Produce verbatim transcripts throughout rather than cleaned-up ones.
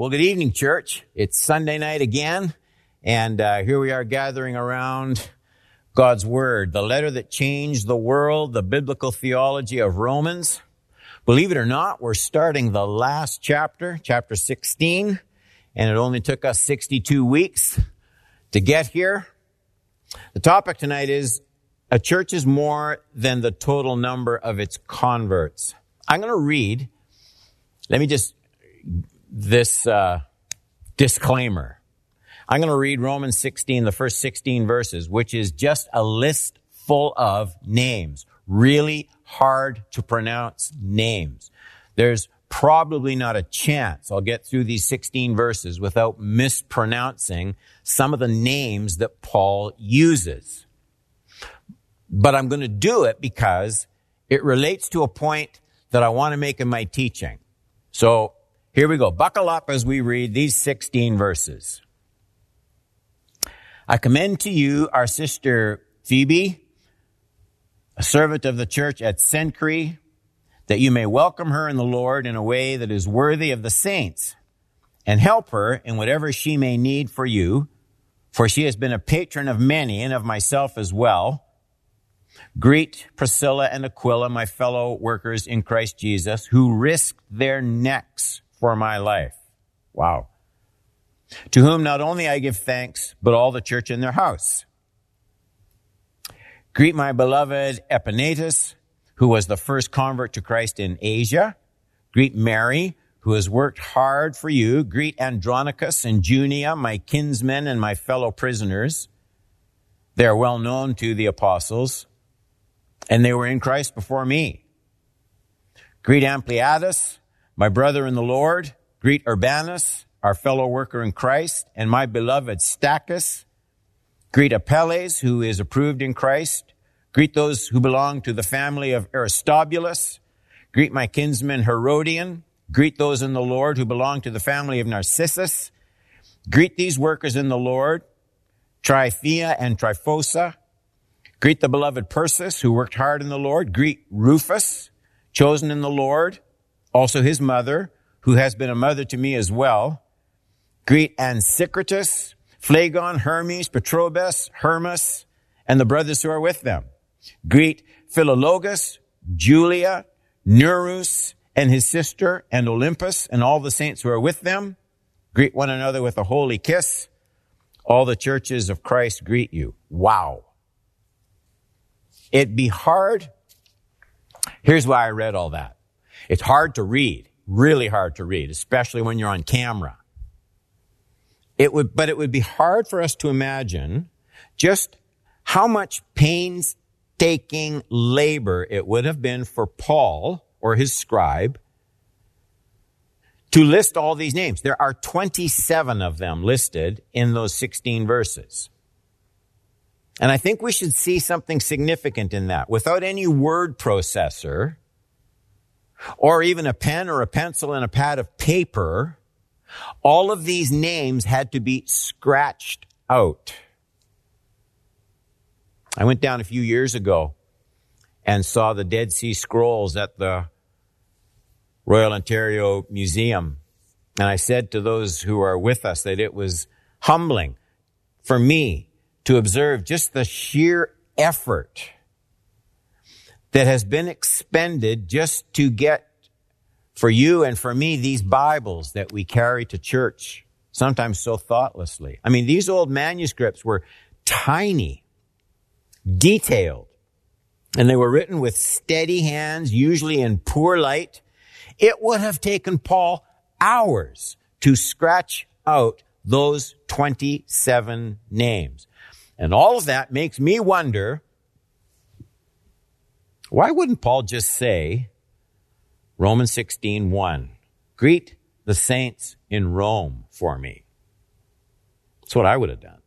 Well, good evening, church. It's Sunday night again, and uh, here we are gathering around God's Word, the letter that changed the world, the biblical theology of Romans. Believe it or not, we're starting the last chapter, chapter sixteen, and it only took us sixty-two weeks to get here. The topic tonight is, a church is more than the total number of its converts. I'm going to read, let me just... This uh, disclaimer. I'm going to read Romans sixteen, the first sixteen verses, which is just a list full of names. Really hard to pronounce names. There's probably not a chance I'll get through these sixteen verses without mispronouncing some of the names that Paul uses. But I'm going to do it because it relates to a point that I want to make in my teaching. So, here we go. Buckle up as we read these sixteen verses. I commend to you our sister Phoebe, a servant of the church at Cenchreae, that you may welcome her in the Lord in a way that is worthy of the saints, and help her in whatever she may need for you, for she has been a patron of many and of myself as well. Greet Priscilla and Aquila, my fellow workers in Christ Jesus, who risked their necks for my life. Wow. To whom not only I give thanks, but all the church in their house. Greet my beloved Epinetus, who was the first convert to Christ in Asia. Greet Mary, who has worked hard for you. Greet Andronicus and Junia, my kinsmen and my fellow prisoners. They are well known to the apostles, and they were in Christ before me. Greet Ampliatus, my brother in the Lord. Greet Urbanus, our fellow worker in Christ, and my beloved Stachys. Greet Apelles, who is approved in Christ. Greet those who belong to the family of Aristobulus. Greet my kinsman Herodian. Greet those in the Lord who belong to the family of Narcissus. Greet these workers in the Lord, Tryphia and Tryphosa. Greet the beloved Persis, who worked hard in the Lord. Greet Rufus, chosen in the Lord, also his mother, who has been a mother to me as well. Greet Asyncritus, Phlegon, Hermes, Patrobas, Hermas, and the brothers who are with them. Greet Philologus, Julia, Nereus, and his sister, and Olympus, and all the saints who are with them. Greet one another with a holy kiss. All the churches of Christ greet you. Wow. It'd be hard. Here's why I read all that. It's hard to read, really hard to read, especially when you're on camera. It would, but it would be hard for us to imagine just how much painstaking labor it would have been for Paul or his scribe to list all these names. There are twenty-seven of them listed in those sixteen verses. And I think we should see something significant in that. Without any word processor, or even a pen or a pencil and a pad of paper, all of these names had to be scratched out. I went down a few years ago and saw the Dead Sea Scrolls at the Royal Ontario Museum. And I said to those who are with us that it was humbling for me to observe just the sheer effort that has been expended just to get, for you and for me, these Bibles that we carry to church, sometimes so thoughtlessly. I mean, these old manuscripts were tiny, detailed, and they were written with steady hands, usually in poor light. It would have taken Paul hours to scratch out those twenty-seven names. And all of that makes me wonder, why wouldn't Paul just say, Romans sixteen one, greet the saints in Rome for me? That's what I would have done.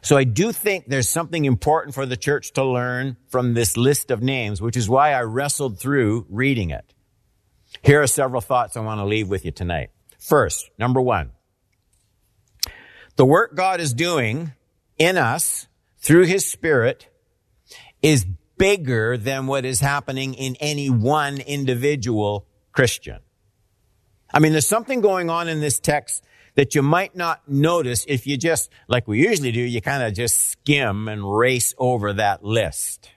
So I do think there's something important for the church to learn from this list of names, which is why I wrestled through reading it. Here are several thoughts I want to leave with you tonight. First, number one, the work God is doing in us through His Spirit is bigger than what is happening in any one individual Christian. I mean, there's something going on in this text that you might not notice if you just, like we usually do, you kind of just skim and race over that list.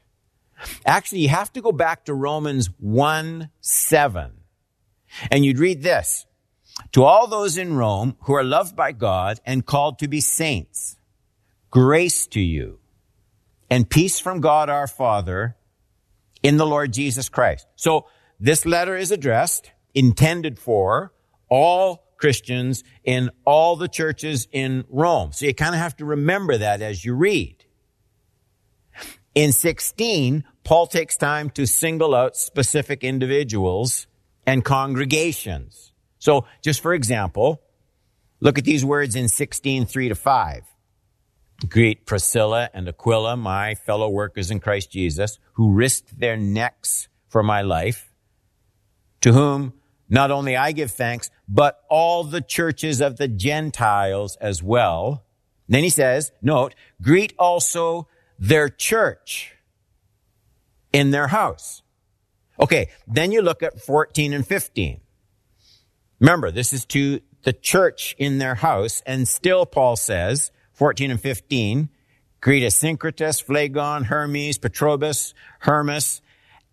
Actually, you have to go back to Romans one seven, and you'd read this. To all those in Rome who are loved by God and called to be saints, grace to you and peace from God our Father in the Lord Jesus Christ. So this letter is addressed, intended for all Christians in all the churches in Rome. So you kind of have to remember that as you read. In sixteen, Paul takes time to single out specific individuals and congregations. So just for example, look at these words in sixteen, three to five. Greet Priscilla and Aquila, my fellow workers in Christ Jesus, who risked their necks for my life, to whom not only I give thanks, but all the churches of the Gentiles as well. And then he says, note, greet also their church in their house. Okay, then you look at fourteen and fifteen. Remember, this is to the church in their house, and still Paul says, fourteen and fifteen, greet Asyncritus, Phlegon, Hermes, Patrobas, Hermas,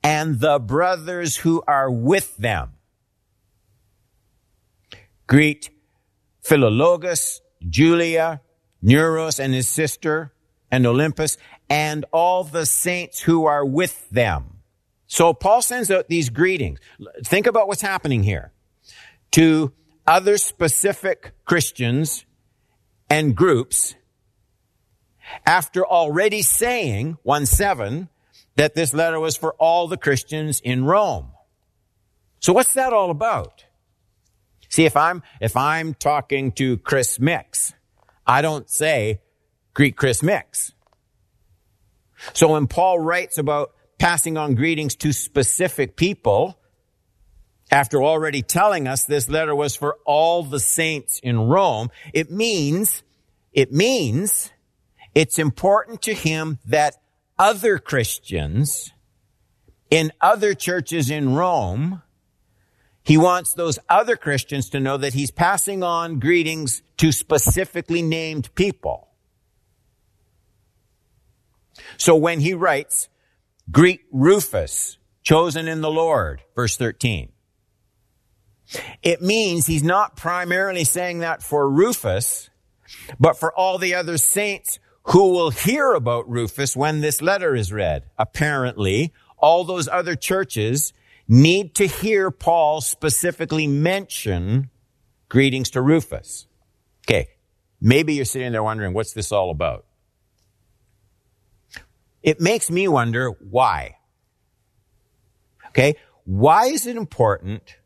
and the brothers who are with them. Greet Philologus, Julia, Nereus and his sister, and Olympus, and all the saints who are with them. So Paul sends out these greetings. Think about what's happening here. To other specific Christians and groups, after already saying, one seven, that this letter was for all the Christians in Rome. So what's that all about? See, if I'm, if I'm talking to Chris Mix, I don't say, greet Chris Mix. So when Paul writes about passing on greetings to specific people, after already telling us this letter was for all the saints in Rome, it means, it means it's important to him that other Christians in other churches in Rome, he wants those other Christians to know that he's passing on greetings to specifically named people. So when he writes, greet Rufus, chosen in the Lord, verse thirteen. It means he's not primarily saying that for Rufus, but for all the other saints who will hear about Rufus when this letter is read. Apparently, all those other churches need to hear Paul specifically mention greetings to Rufus. Okay, maybe you're sitting there wondering, what's this all about? It makes me wonder why. Okay, why is it important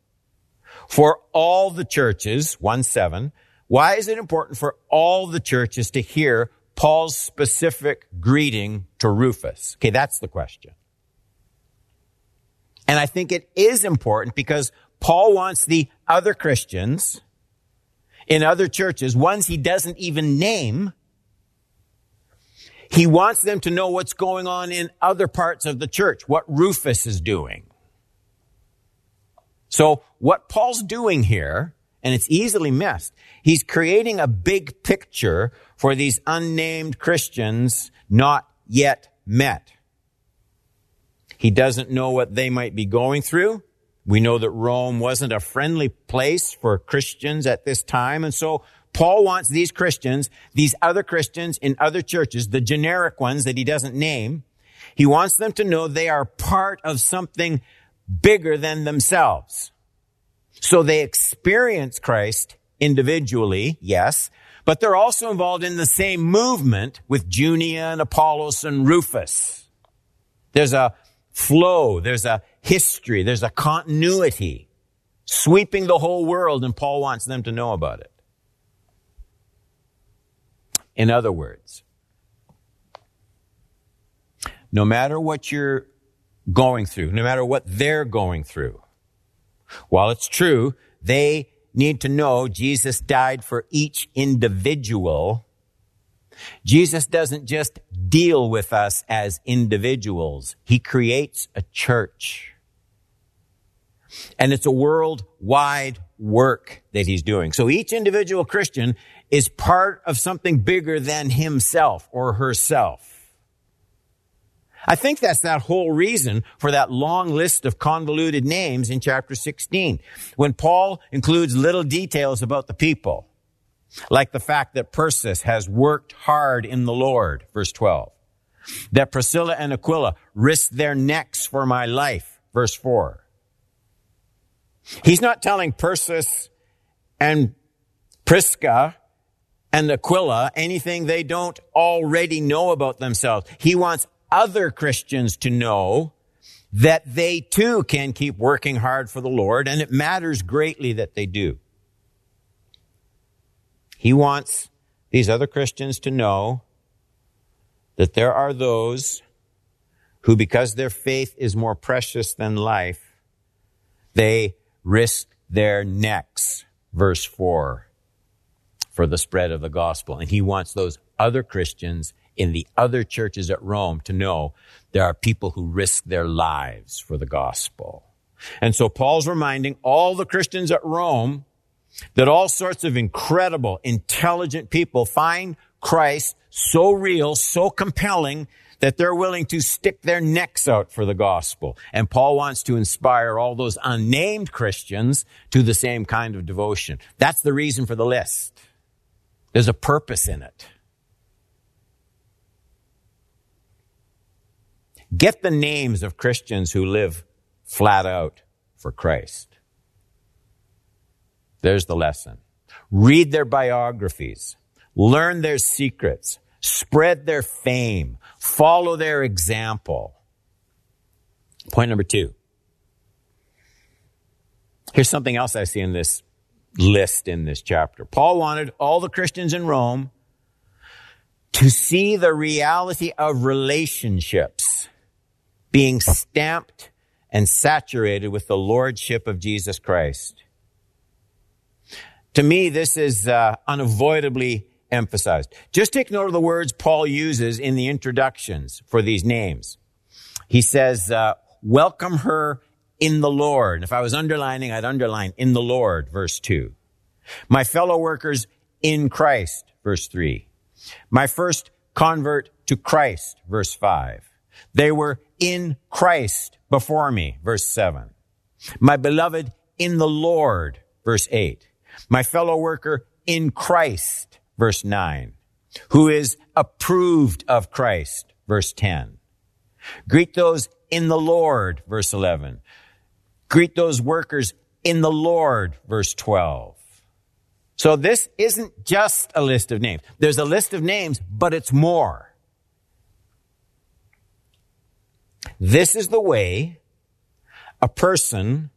for all the churches, one seven, why is it important for all the churches to hear Paul's specific greeting to Rufus? Okay, that's the question. And I think it is important because Paul wants the other Christians in other churches, ones he doesn't even name, he wants them to know what's going on in other parts of the church, what Rufus is doing. So what Paul's doing here, and it's easily missed, he's creating a big picture for these unnamed Christians not yet met. He doesn't know what they might be going through. We know that Rome wasn't a friendly place for Christians at this time. And so Paul wants these Christians, these other Christians in other churches, the generic ones that he doesn't name, he wants them to know they are part of something bigger than themselves. So they experience Christ individually, yes, but they're also involved in the same movement with Junia and Apelles and Rufus. There's a flow, there's a history, there's a continuity sweeping the whole world, and Paul wants them to know about it. In other words, no matter what you're going through, no matter what they're going through, while it's true, they need to know Jesus died for each individual. Jesus doesn't just deal with us as individuals. He creates a church. And it's a worldwide work that he's doing. So each individual Christian is part of something bigger than himself or herself. I think that's that whole reason for that long list of convoluted names in chapter sixteen, when Paul includes little details about the people, like the fact that Persis has worked hard in the Lord, verse twelve, that Priscilla and Aquila risked their necks for my life, verse four. He's not telling Persis and Prisca and Aquila anything they don't already know about themselves. He wants other Christians to know that they too can keep working hard for the Lord, and it matters greatly that they do. He wants these other Christians to know that there are those who, because their faith is more precious than life, they risk their necks, verse four, for the spread of the gospel. And he wants those other Christians in the other churches at Rome to know there are people who risk their lives for the gospel. And so Paul's reminding all the Christians at Rome that all sorts of incredible, intelligent people find Christ so real, so compelling, that they're willing to stick their necks out for the gospel. And Paul wants to inspire all those unnamed Christians to the same kind of devotion. That's the reason for the list. There's a purpose in it. Get the names of Christians who live flat out for Christ. There's the lesson. Read their biographies. Learn their secrets. Spread their fame. Follow their example. Point number two. Here's something else I see in this list in this chapter. Paul wanted all the Christians in Rome to see the reality of relationships being stamped and saturated with the lordship of Jesus Christ. To me, this is uh, unavoidably emphasized. Just take note of the words Paul uses in the introductions for these names. He says, uh, welcome her in the Lord. And if I was underlining, I'd underline in the Lord, verse two. My fellow workers in Christ, verse three. My first convert to Christ, verse five. They were in Christ before me, verse seven. My beloved in the Lord, verse eight. My fellow worker in Christ, verse nine, who is approved of Christ, verse ten. Greet those in the Lord, verse eleven. Greet those workers in the Lord, verse twelve. So this isn't just a list of names. There's a list of names, but it's more. This is the way a person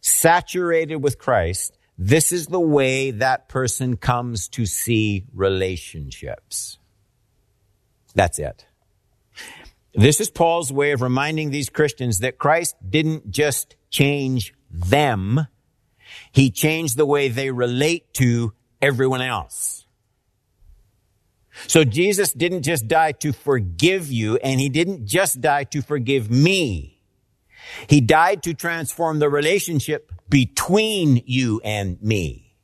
saturated with Christ, this is the way that person comes to see relationships. That's it. This is Paul's way of reminding these Christians that Christ didn't just change them. He changed the way they relate to everyone else. So Jesus didn't just die to forgive you, and he didn't just die to forgive me. He died to transform the relationship between you and me.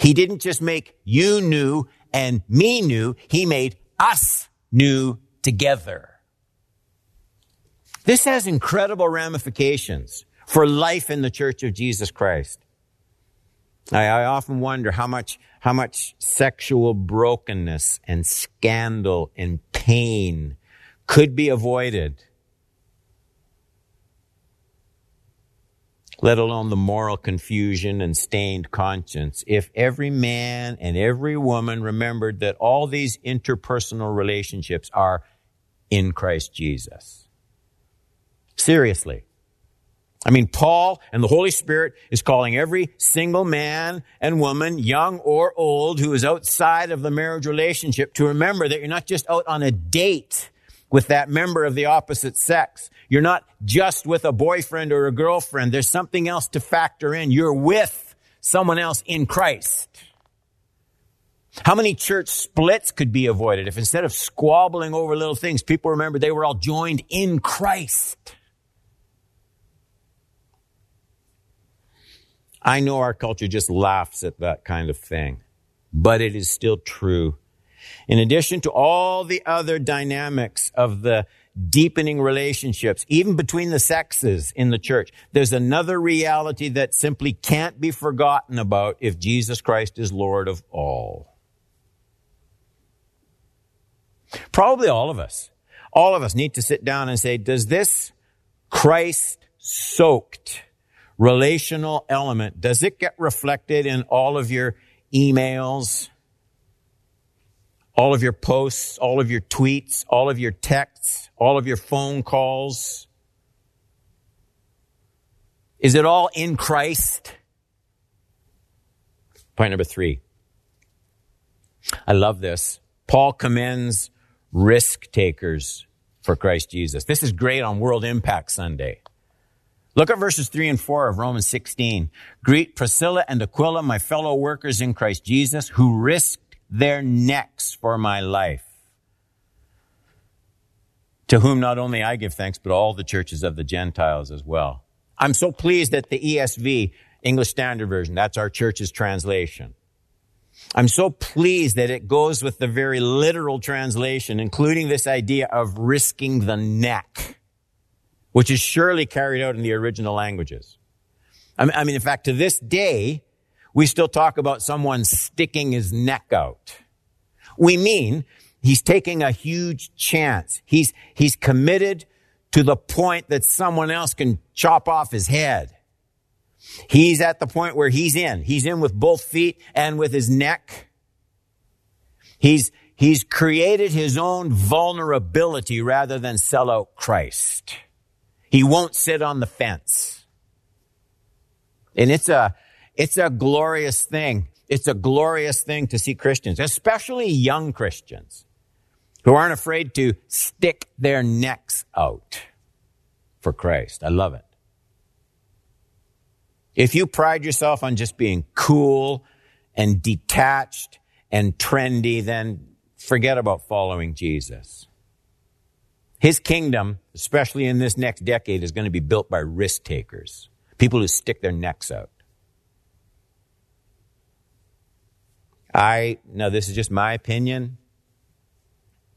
He didn't just make you new and me new. He made us new together. This has incredible ramifications for life in the Church of Jesus Christ. I, I often wonder how much, how much sexual brokenness and scandal and pain could be avoided, let alone the moral confusion and stained conscience, if every man and every woman remembered that all these interpersonal relationships are in Christ Jesus. Seriously. I mean, Paul and the Holy Spirit is calling every single man and woman, young or old, who is outside of the marriage relationship to remember that you're not just out on a date with that member of the opposite sex. You're not just with a boyfriend or a girlfriend. There's something else to factor in. You're with someone else in Christ. How many church splits could be avoided if instead of squabbling over little things, people remember they were all joined in Christ? I know our culture just laughs at that kind of thing, but it is still true. In addition to all the other dynamics of the deepening relationships, even between the sexes in the church, there's another reality that simply can't be forgotten about if Jesus Christ is Lord of all. Probably all of us, all of us need to sit down and say, does this Christ-soaked relational element, does it get reflected in all of your emails, all of your posts, all of your tweets, all of your texts, all of your phone calls? Is it all in Christ? Point number three. I love this. Paul commends risk takers for Christ Jesus. This is great on World Impact Sunday. Look at verses three and four of Romans sixteen. Greet Priscilla and Aquila, my fellow workers in Christ Jesus, who risked their necks for my life, to whom not only I give thanks, but all the churches of the Gentiles as well. I'm so pleased that the E S V, English Standard Version, that's our church's translation. I'm so pleased that it goes with the very literal translation, including this idea of risking the neck, which is surely carried out in the original languages. I mean, in fact, to this day, we still talk about someone sticking his neck out. We mean he's taking a huge chance. He's, he's committed to the point that someone else can chop off his head. He's at the point where he's in. He's in with both feet and with his neck. He's, he's created his own vulnerability rather than sell out Christ. He won't sit on the fence. And it's a, It's a glorious thing. It's a glorious thing to see Christians, especially young Christians, who aren't afraid to stick their necks out for Christ. I love it. If you pride yourself on just being cool and detached and trendy, then forget about following Jesus. His kingdom, especially in this next decade, is going to be built by risk takers, people who stick their necks out. I, now this is just my opinion,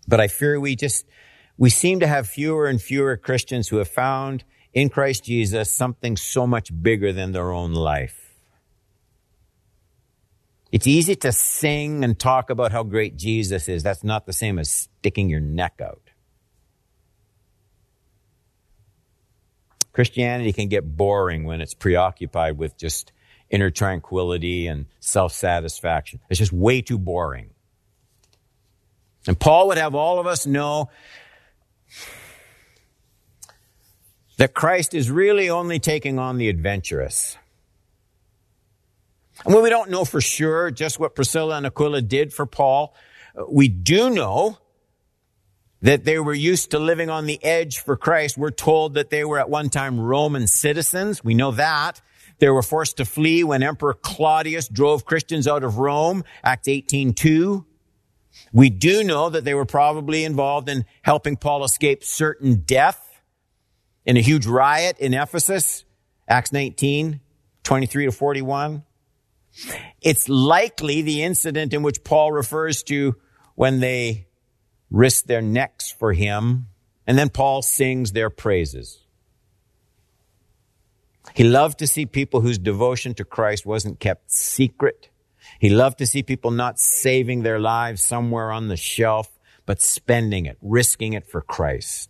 but I fear we just, we seem to have fewer and fewer Christians who have found in Christ Jesus something so much bigger than their own life. It's easy to sing and talk about how great Jesus is. That's not the same as sticking your neck out. Christianity can get boring when it's preoccupied with just inner tranquility and self-satisfaction. It's just way too boring. And Paul would have all of us know that Christ is really only taking on the adventurous. And when we don't know for sure just what Priscilla and Aquila did for Paul, we do know that they were used to living on the edge for Christ. We're told that they were at one time Roman citizens. We know that. They were forced to flee when Emperor Claudius drove Christians out of Rome, Acts eighteen two. We do know that they were probably involved in helping Paul escape certain death in a huge riot in Ephesus, Acts nineteen, twenty-three to forty-one. It's likely the incident in which Paul refers to when they risked their necks for him, and then Paul sings their praises. He loved to see people whose devotion to Christ wasn't kept secret. He loved to see people not saving their lives somewhere on the shelf, but spending it, risking it for Christ.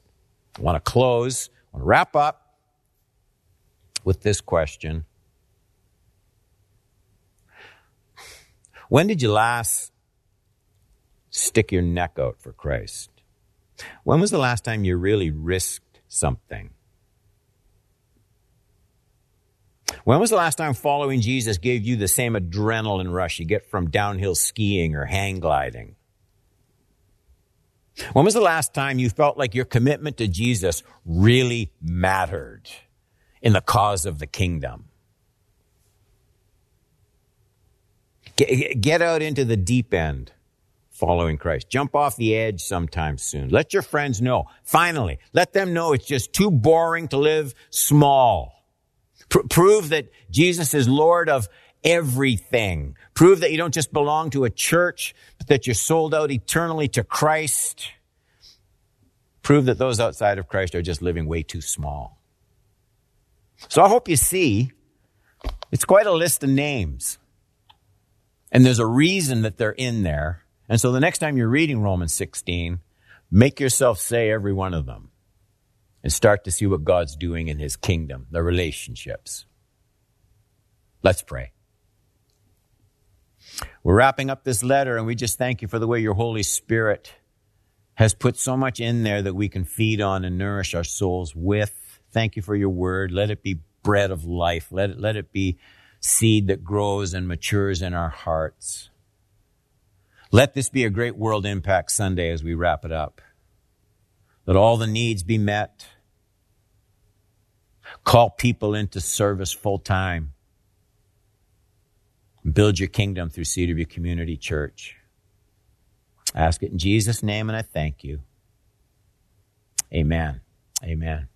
I want to close, I want to wrap up with this question. When did you last stick your neck out for Christ? When was the last time you really risked something? When was the last time following Jesus gave you the same adrenaline rush you get from downhill skiing or hang gliding? When was the last time you felt like your commitment to Jesus really mattered in the cause of the kingdom? Get, get out into the deep end following Christ. Jump off the edge sometime soon. Let your friends know. Finally, let them know it's just too boring to live small. Pr- prove that Jesus is Lord of everything. Prove that you don't just belong to a church, but that you're sold out eternally to Christ. Prove that those outside of Christ are just living way too small. So I hope you see, it's quite a list of names. And there's a reason that they're in there. And so the next time you're reading Romans sixteen, make yourself say every one of them and start to see what God's doing in his kingdom, the relationships. Let's pray. We're wrapping up this letter, and we just thank you for the way your Holy Spirit has put so much in there that we can feed on and nourish our souls with. Thank you for your word. Let it be bread of life. Let it, let it be seed that grows and matures in our hearts. Let this be a great World Impact Sunday as we wrap it up. Let all the needs be met. Call people into service full time. Build your kingdom through Cedarview Community Church. I ask it in Jesus' name, and I thank you. Amen. Amen.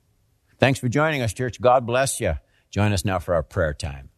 Thanks for joining us, church. God bless you. Join us now for our prayer time.